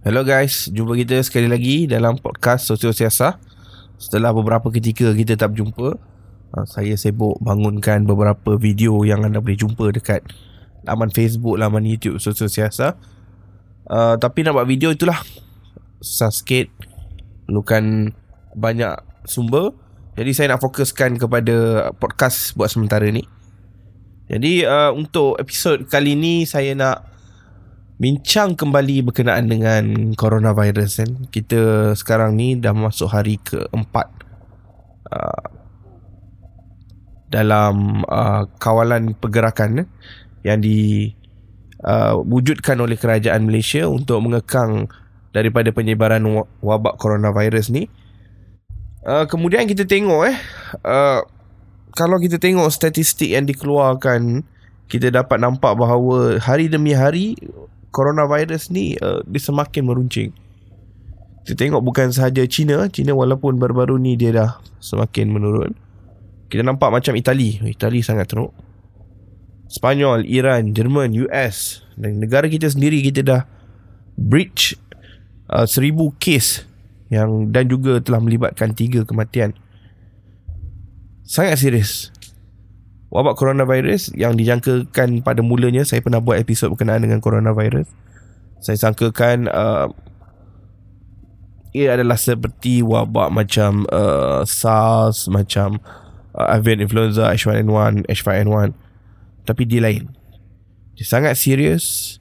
Hello guys, jumpa kita sekali lagi dalam podcast Sosiosiasa. Setelah beberapa ketika kita tak berjumpa, saya sibuk bangunkan beberapa video yang anda boleh jumpa dekat laman Facebook, laman YouTube Sosiosiasa. Tapi nak buat video itulah susah sikit, perlukan banyak sumber. Jadi saya nak fokuskan kepada podcast buat sementara ni. Jadi untuk episod kali ni saya nak bincang kembali berkenaan dengan coronavirus kan. Kita sekarang ni dah masuk hari keempat dalam kawalan pergerakan yang diwujudkan oleh kerajaan Malaysia untuk mengekang daripada penyebaran wabak coronavirus ni. Kemudian kita tengok kalau kita tengok statistik yang dikeluarkan, kita dapat nampak bahawa hari demi hari coronavirus ni dia semakin meruncing. Kita tengok bukan sahaja China walaupun baru-baru ni dia dah semakin menurun. Kita nampak macam Itali sangat teruk, Spanyol, Iran, Jerman, US, dan negara kita sendiri kita dah breach 1,000 kes yang dan juga telah melibatkan 3 kematian. Sangat serius wabak coronavirus yang dijangkakan pada mulanya. Saya pernah buat episod berkenaan dengan coronavirus. Saya sangkakan ia adalah seperti wabak macam SARS, macam avian influenza, H5N1. Tapi dia lain. Dia sangat serius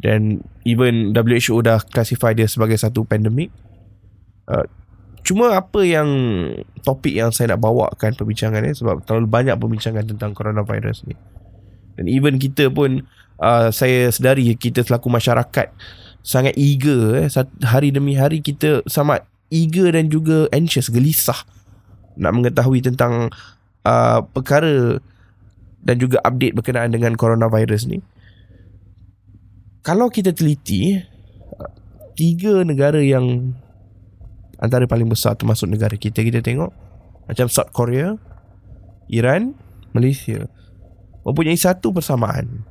dan even WHO dah classify dia sebagai satu pandemik. Cuma apa yang topik yang saya nak bawakan perbincangan ni, sebab terlalu banyak perbincangan tentang coronavirus ni. Dan even kita pun saya sedari kita selaku masyarakat sangat eager, hari demi hari kita sangat eager dan juga anxious, gelisah nak mengetahui tentang perkara dan juga update berkenaan dengan coronavirus ni. Kalau kita teliti, 3 negara yang antara paling besar termasuk negara kita tengok macam South Korea, Iran, Malaysia mempunyai satu persamaan,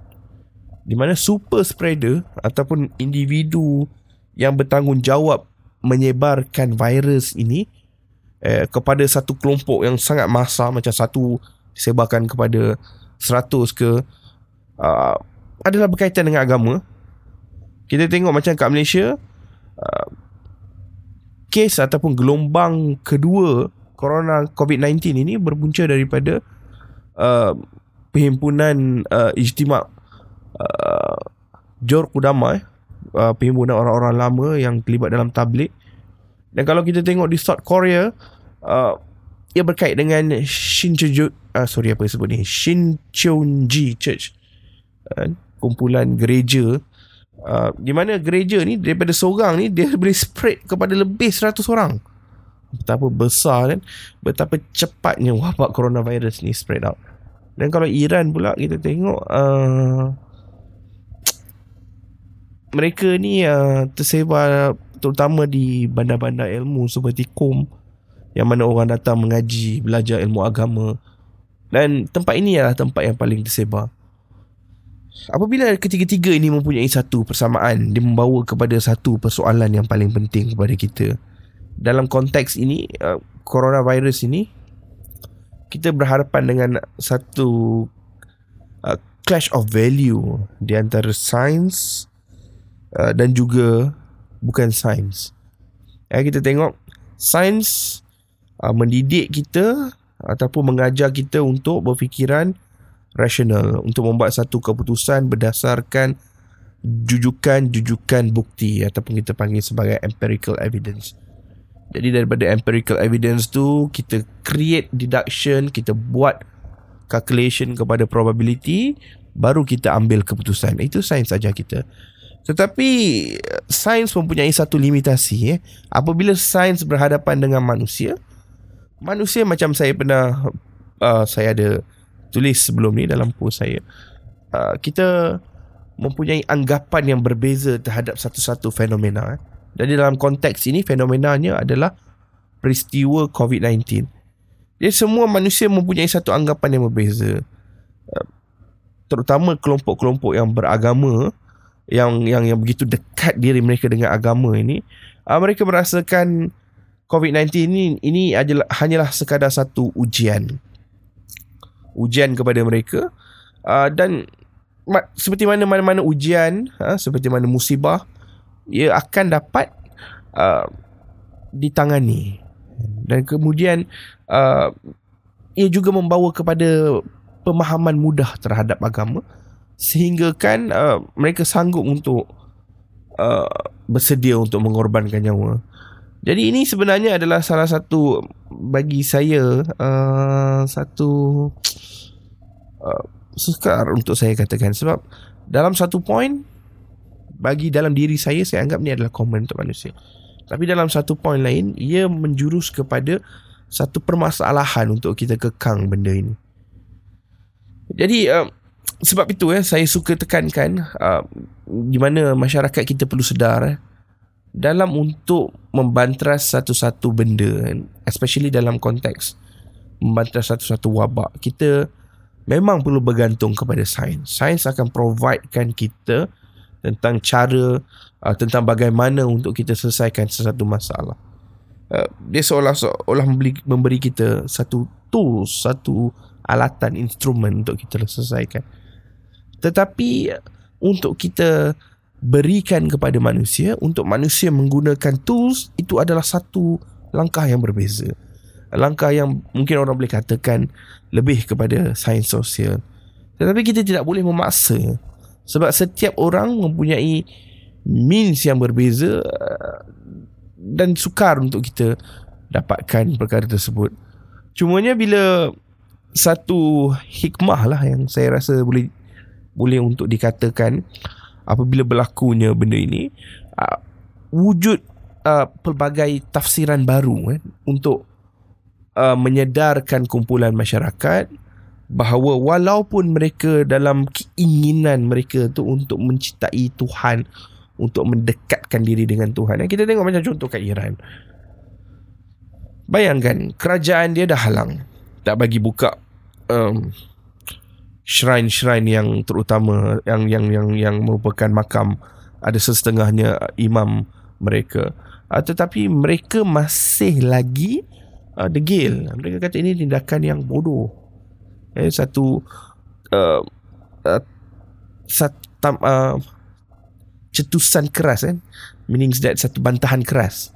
di mana super spreader ataupun individu yang bertanggungjawab menyebarkan virus ini kepada satu kelompok yang sangat massa, macam satu disebarkan kepada 100 ke, adalah berkaitan dengan agama. Kita tengok macam kat Malaysia, kes ataupun gelombang kedua corona COVID-19 ini berpunca daripada perhimpunan Ijtimak Jor Kudama, perhimpunan orang-orang lama yang terlibat dalam Tabligh. Dan kalau kita tengok di South Korea, ia berkait dengan Shincheonji Church, kumpulan gereja. Di mana gereja ni daripada seorang ni dia boleh spread kepada lebih 100 orang. Betapa besar kan, betapa cepatnya wabak coronavirus ni spread out. Dan kalau Iran pula kita tengok, mereka ni tersebar terutama di bandar-bandar ilmu seperti Kum, yang mana orang datang mengaji, belajar ilmu agama. Dan tempat ini adalah tempat yang paling tersebar. Apabila ketiga-tiga ini mempunyai satu persamaan, dia membawa kepada satu persoalan yang paling penting kepada kita. Dalam konteks ini, coronavirus ini, kita berhadapan dengan satu clash of value di antara sains dan juga bukan sains. Kita tengok sains mendidik kita ataupun mengajar kita untuk berfikiran rasional, untuk membuat satu keputusan berdasarkan jujukan bukti ataupun kita panggil sebagai empirical evidence. Jadi daripada empirical evidence tu kita create deduction, kita buat calculation kepada probability, baru kita ambil keputusan. Itu sains saja kita. Tetapi sains mempunyai satu limitasi. Apabila sains berhadapan dengan manusia, macam saya pernah saya ada tulis sebelum ni dalam post saya, kita mempunyai anggapan yang berbeza terhadap satu-satu fenomena. Jadi dalam konteks ini fenomenanya adalah peristiwa COVID-19. Jadi semua manusia mempunyai satu anggapan yang berbeza, terutama kelompok-kelompok yang beragama yang begitu dekat diri mereka dengan agama ini, mereka merasakan COVID-19 ini adalah hanyalah sekadar satu ujian kepada mereka, dan seperti mana-mana ujian, seperti mana musibah, ia akan dapat ditangani. Dan kemudian ia juga membawa kepada pemahaman mudah terhadap agama, sehinggakan mereka sanggup untuk bersedia untuk mengorbankan nyawa. Jadi ini sebenarnya adalah salah satu, bagi saya, sukar untuk saya katakan, sebab dalam satu point, bagi dalam diri saya anggap ni adalah common untuk manusia. Tapi dalam satu point lain, ia menjurus kepada satu permasalahan untuk kita kekang benda ini. Jadi sebab itu saya suka tekankan di mana masyarakat kita perlu sedar dalam untuk membantras satu-satu benda, especially dalam konteks membantras satu-satu wabak, kita memang perlu bergantung kepada sains akan providekan kita tentang cara, tentang bagaimana untuk kita selesaikan sesuatu masalah. Dia seolah-olah memberi kita satu tools, satu alatan, instrumen untuk kita selesaikan. Tetapi untuk kita berikan kepada manusia, untuk manusia menggunakan tools, itu adalah satu langkah yang berbeza. Langkah yang mungkin orang boleh katakan lebih kepada sains sosial. Tetapi kita tidak boleh memaksa, sebab setiap orang mempunyai means yang berbeza, dan sukar untuk kita dapatkan perkara tersebut. Cumanya bila satu hikmah lah yang saya rasa boleh untuk dikatakan apabila berlakunya benda ini, wujud pelbagai tafsiran baru untuk menyedarkan kumpulan masyarakat bahawa walaupun mereka dalam keinginan mereka tu untuk mencintai Tuhan, untuk mendekatkan diri dengan Tuhan, kita tengok macam contoh kat Iran. Bayangkan, kerajaan dia dah halang, tak bagi buka shrine-shrine yang terutama yang merupakan makam ada setengahnya imam mereka, tetapi mereka masih lagi degil. Mereka kata ini tindakan yang bodoh. Satu cetusan keras, means that satu bantahan keras.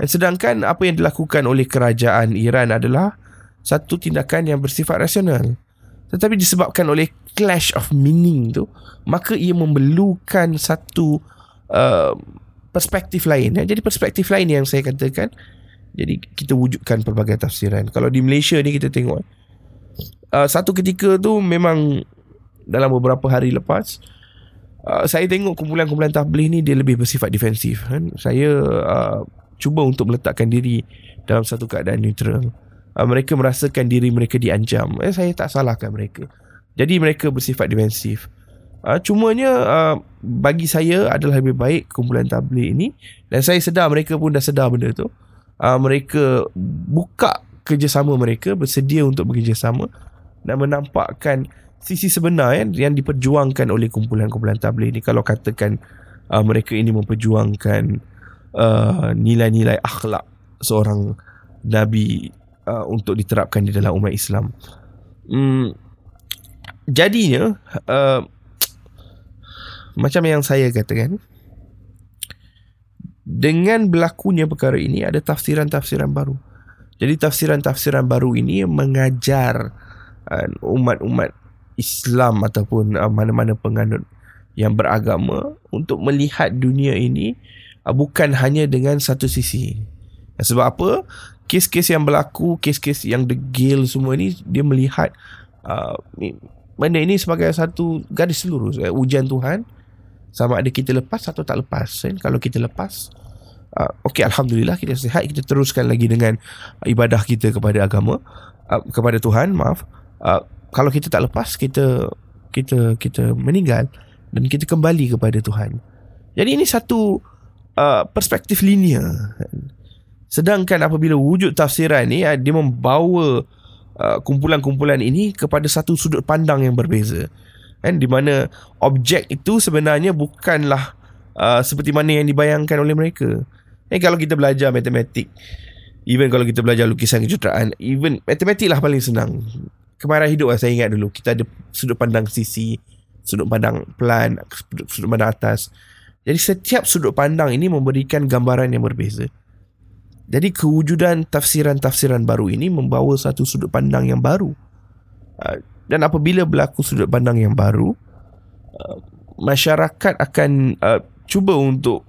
Sedangkan apa yang dilakukan oleh kerajaan Iran adalah satu tindakan yang bersifat rasional. Tetapi disebabkan oleh clash of meaning tu, maka ia memerlukan satu perspektif lain. Jadi perspektif lain yang saya katakan, jadi kita wujudkan pelbagai tafsiran. Kalau di Malaysia ni kita tengok, satu ketika tu memang dalam beberapa hari lepas, saya tengok kumpulan-kumpulan Tabligh ni dia lebih bersifat defensif. Saya cuba untuk meletakkan diri dalam satu keadaan neutral. Mereka merasakan diri mereka diancam. Saya tak salahkan mereka. Jadi mereka bersifat defensif. Cumanya bagi saya adalah lebih baik kumpulan Tabligh ini, dan saya sedar mereka pun dah sedar benda tu. Mereka buka kerjasama mereka, bersedia untuk bekerjasama dan menampakkan sisi sebenar yang diperjuangkan oleh kumpulan-kumpulan Tabligh ini. Kalau katakan mereka ini memperjuangkan nilai-nilai akhlak seorang Nabi untuk diterapkan di dalam umat Islam. Jadinya macam yang saya katakan, dengan berlakunya perkara ini ada tafsiran-tafsiran baru. Jadi tafsiran-tafsiran baru ini mengajar umat-umat Islam ataupun mana-mana penganut yang beragama untuk melihat dunia ini bukan hanya dengan satu sisi. Sebab apa? Kes-kes yang berlaku, kes-kes yang degil semua ni, dia melihat benda ini sebagai satu garis lurus, ujian Tuhan. Sama ada kita lepas atau tak lepas. Kalau kita lepas, okey, Alhamdulillah, kita sihat, kita teruskan lagi dengan ibadah kita kepada agama, kepada Tuhan, maaf. Kalau kita tak lepas, kita meninggal dan kita kembali kepada Tuhan. Jadi ini satu perspektif linear. Sedangkan apabila wujud tafsiran ni, dia membawa kumpulan-kumpulan ini kepada satu sudut pandang yang berbeza. kan, di mana objek itu sebenarnya bukanlah seperti mana yang dibayangkan oleh mereka. Kalau kita belajar matematik, even kalau kita belajar lukisan kejuruteraan, even matematik lah paling senang. Kemahiran hidup lah saya ingat dulu, kita ada sudut pandang sisi, sudut pandang pelan, sudut pandang atas. Jadi setiap sudut pandang ini memberikan gambaran yang berbeza. Jadi kewujudan tafsiran-tafsiran baru ini membawa satu sudut pandang yang baru. Dan apabila berlaku sudut pandang yang baru, masyarakat akan cuba untuk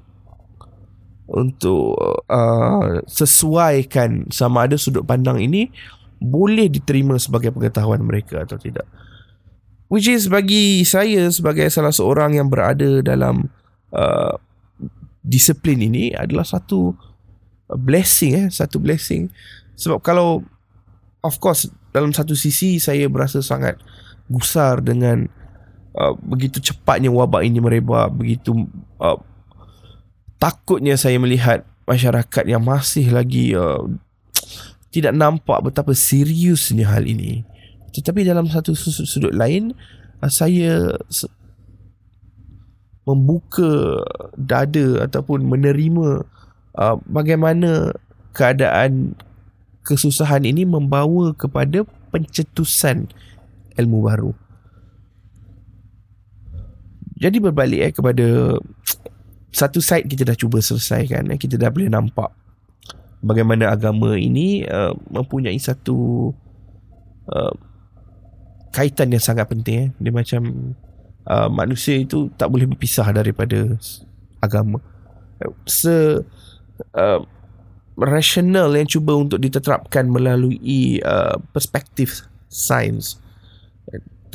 sesuaikan sama ada sudut pandang ini boleh diterima sebagai pengetahuan mereka atau tidak. Which is bagi saya sebagai salah seorang yang berada dalam disiplin ini adalah satu blessing. Satu blessing. Sebab kalau, of course, dalam satu sisi saya berasa sangat gusar dengan begitu cepatnya wabak ini merebak. Begitu takutnya saya melihat masyarakat yang masih lagi tidak nampak betapa seriusnya hal ini. Tetapi dalam satu sudut lain, saya membuka dada ataupun menerima bagaimana keadaan kesusahan ini membawa kepada pencetusan ilmu baru. Jadi berbalik kepada satu side kita dah cuba selesaikan, kita dah boleh nampak bagaimana agama ini mempunyai satu kaitan yang sangat penting. Dia macam manusia itu tak boleh berpisah daripada agama. Rasional yang cuba untuk diterapkan melalui perspektif sains.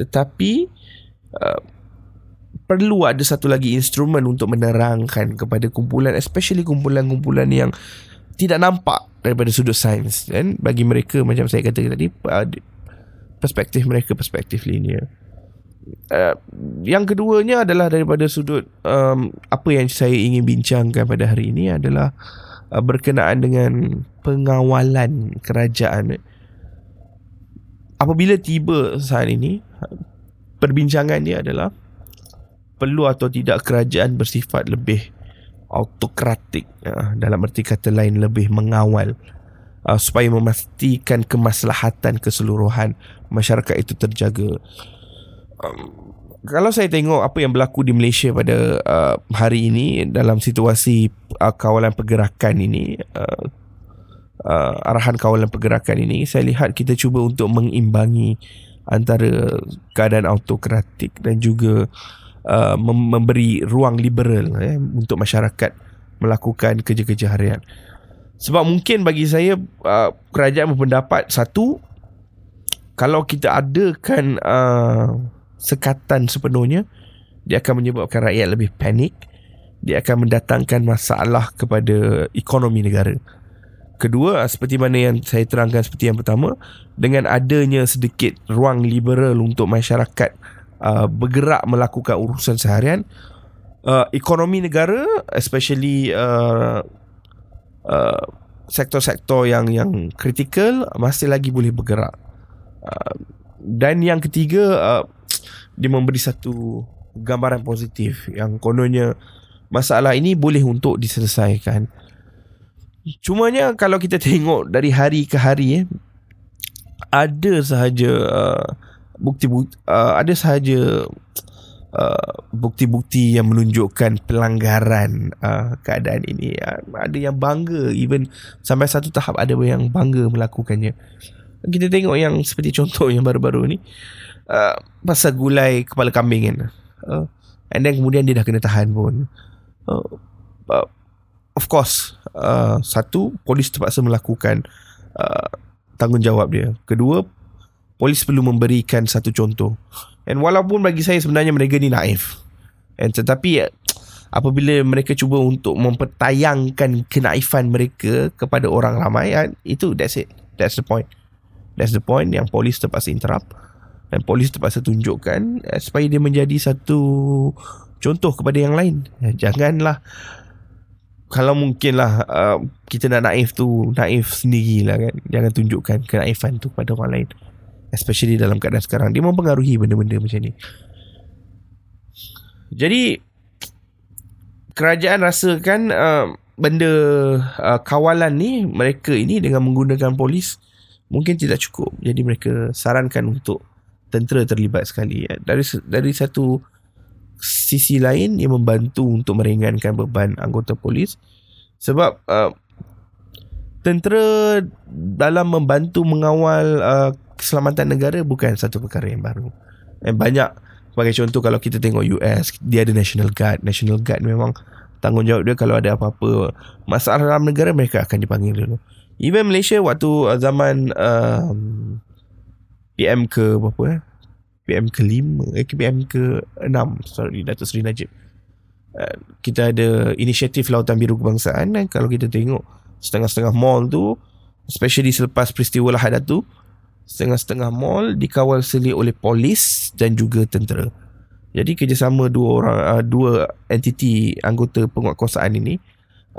Tetapi perlu ada satu lagi instrumen untuk menerangkan kepada kumpulan, especially kumpulan-kumpulan yang tidak nampak daripada sudut sains. Dan bagi mereka, macam saya kata tadi, perspektif mereka perspektif linear. Yang keduanya adalah daripada sudut apa yang saya ingin bincangkan pada hari ini adalah berkenaan dengan pengawalan kerajaan. Apabila tiba saat ini, perbincangan dia adalah perlu atau tidak kerajaan bersifat lebih autokratik, dalam erti kata lain lebih mengawal, supaya memastikan kemaslahatan keseluruhan masyarakat itu terjaga. Kalau saya tengok apa yang berlaku di Malaysia pada hari ini dalam situasi kawalan pergerakan ini, arahan kawalan pergerakan ini, saya lihat kita cuba untuk mengimbangi antara keadaan autokratik dan juga memberi ruang liberal untuk masyarakat melakukan kerja-kerja harian. Sebab mungkin bagi saya kerajaan berpendapat, satu, kalau kita adakan sekatan sepenuhnya, dia akan menyebabkan rakyat lebih panik. Dia akan mendatangkan masalah kepada ekonomi negara. Kedua, seperti mana yang saya terangkan seperti yang pertama, dengan adanya sedikit ruang liberal untuk masyarakat bergerak melakukan urusan seharian, ekonomi negara, especially sektor-sektor yang kritikal, masih lagi boleh bergerak. Dan yang ketiga, dia memberi satu gambaran positif yang kononnya masalah ini boleh untuk diselesaikan. Cumanya kalau kita tengok dari hari ke hari, ada sahaja bukti-bukti yang menunjukkan pelanggaran keadaan ini. Ada yang bangga, even sampai satu tahap ada yang bangga melakukannya. Kita tengok yang seperti contoh yang baru-baru ni, pasal gulai kepala kambing kan, and then kemudian dia dah kena tahan pun. Of course, satu, polis terpaksa melakukan tanggungjawab dia. Kedua, polis perlu memberikan satu contoh. And walaupun bagi saya sebenarnya mereka ni naif, tetapi apabila mereka cuba untuk mempertayangkan kenaifan mereka kepada orang ramai, itu that's it. That's the point. That's the point yang polis terpaksa interrupt dan polis terpaksa tunjukkan supaya dia menjadi satu contoh kepada yang lain. Janganlah, kalau mungkinlah kita nak naif tu, naif sendirilah kan. Jangan tunjukkan kenaifan tu kepada orang lain, especially dalam keadaan sekarang. Dia mempengaruhi benda-benda macam ni. Jadi kerajaan rasakan benda kawalan ni, mereka ini dengan menggunakan polis mungkin tidak cukup. Jadi mereka sarankan untuk tentera terlibat sekali. Dari satu sisi lain, ia membantu untuk meringankan beban anggota polis, sebab tentera dalam membantu mengawal keselamatan negara bukan satu perkara yang baru. Dan banyak, sebagai contoh, kalau kita tengok US, dia ada National Guard. National Guard memang tanggungjawab dia, kalau ada apa-apa masalah dalam negara, mereka akan dipanggil dulu. Even Malaysia waktu zaman PM ke berapa PM ke-6, sorry, Dato' Seri Najib, kita ada inisiatif Lautan Biru Kebangsaan. Dan kalau kita tengok setengah-setengah mall tu, especially selepas peristiwa Lahad Datu, setengah-setengah mall dikawal selia oleh polis dan juga tentera. Jadi kerjasama dua entiti anggota penguatkuasaan ini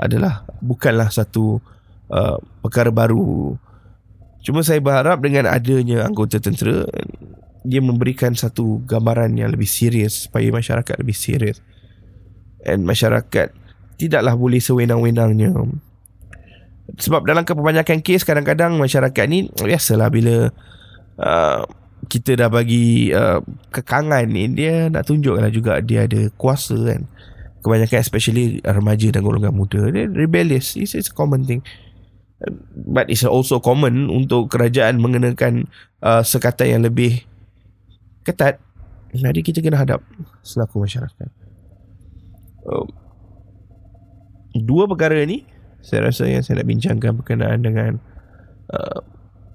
adalah bukanlah satu perkara baru. Cuma saya berharap dengan adanya anggota tentera, dia memberikan satu gambaran yang lebih serius supaya masyarakat lebih serius. Dan masyarakat tidaklah boleh sewenang-wenangnya. Sebab dalam kebanyakan kes, kadang-kadang masyarakat ni biasalah bila kita dah bagi kekangan ni, dia nak tunjuklah juga dia ada kuasa kan. Kebanyakan especially remaja dan golongan muda, dia rebellious. It's a common thing. But it's also common untuk kerajaan mengenakan sekatan yang lebih ketat. Jadi kita kena hadap selaku masyarakat. Dua perkara ni saya rasa yang saya nak bincangkan berkenaan dengan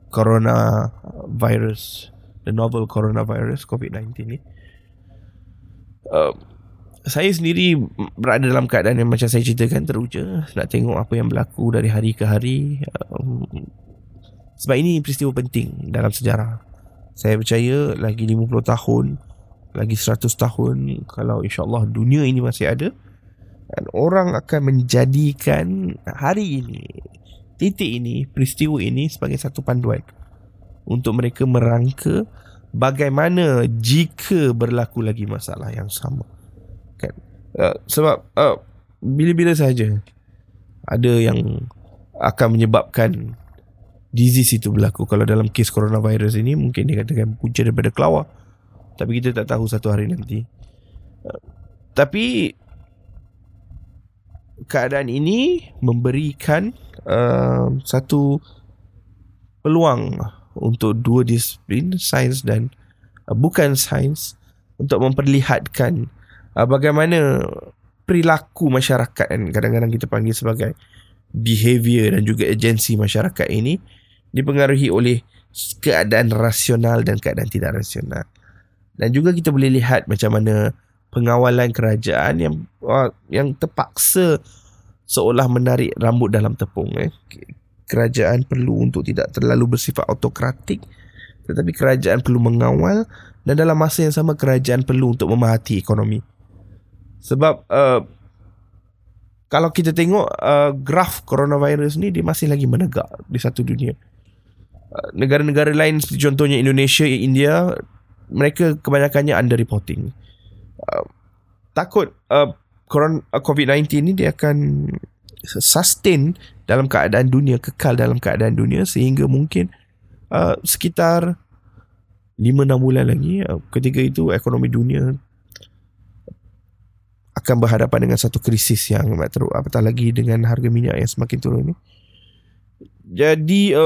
corona virus, the novel coronavirus COVID-19 ni. Saya sendiri berada dalam keadaan yang macam saya ceritakan, teruja nak tengok apa yang berlaku dari hari ke hari. Sebab ini peristiwa penting dalam sejarah. Saya percaya lagi 50 tahun, lagi 100 tahun, kalau insyaAllah dunia ini masih ada, dan orang akan menjadikan hari ini, titik ini, peristiwa ini sebagai satu panduan untuk mereka merangka bagaimana jika berlaku lagi masalah yang sama kan. Sebab bila-bila saja ada yang akan menyebabkan disease itu berlaku. Kalau dalam kes coronavirus ini, mungkin dia katakan punca daripada kelawar, tapi kita tak tahu satu hari nanti. Tapi keadaan ini memberikan satu peluang untuk dua disiplin, sains dan bukan sains, untuk memperlihatkan bagaimana perilaku masyarakat, dan kadang-kadang kita panggil sebagai behavior, dan juga agensi masyarakat ini dipengaruhi oleh keadaan rasional dan keadaan tidak rasional. Dan juga kita boleh lihat macam mana pengawalan kerajaan yang terpaksa seolah menarik rambut dalam tepung. Kerajaan perlu untuk tidak terlalu bersifat autokratik, tetapi kerajaan perlu mengawal, dan dalam masa yang sama kerajaan perlu untuk memahati ekonomi. Sebab kalau kita tengok graf coronavirus ni, dia masih lagi menegak di satu dunia. Negara-negara lain seperti contohnya Indonesia, India, mereka kebanyakannya underreporting. Takut COVID-19 ni dia akan sustain dalam keadaan dunia, kekal dalam keadaan dunia, sehingga mungkin sekitar 5-6 bulan lagi, ketika itu ekonomi dunia akan berhadapan dengan satu krisis yang amat teruk, apatah lagi dengan harga minyak yang semakin turun ni. Jadi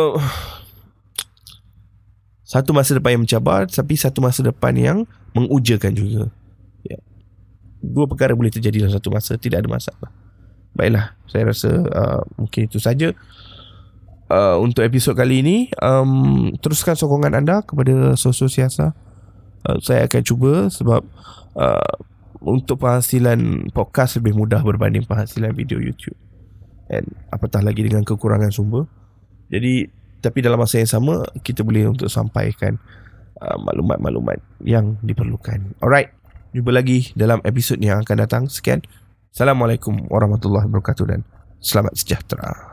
satu masa depan yang mencabar, tapi satu masa depan yang mengujakan juga. Dua perkara boleh terjadi dalam satu masa, tidak ada masalah. Baiklah, saya rasa mungkin itu saja untuk episod kali ini. Teruskan sokongan anda kepada Sosiosiasa. Saya akan cuba, sebab untuk penghasilan podcast lebih mudah berbanding penghasilan video YouTube, dan apatah lagi dengan kekurangan sumber. Jadi, tapi dalam masa yang sama, kita boleh untuk sampaikan maklumat-maklumat yang diperlukan. Alright, jumpa lagi dalam episod yang akan datang. Sekian. Assalamualaikum warahmatullahi wabarakatuh dan selamat sejahtera.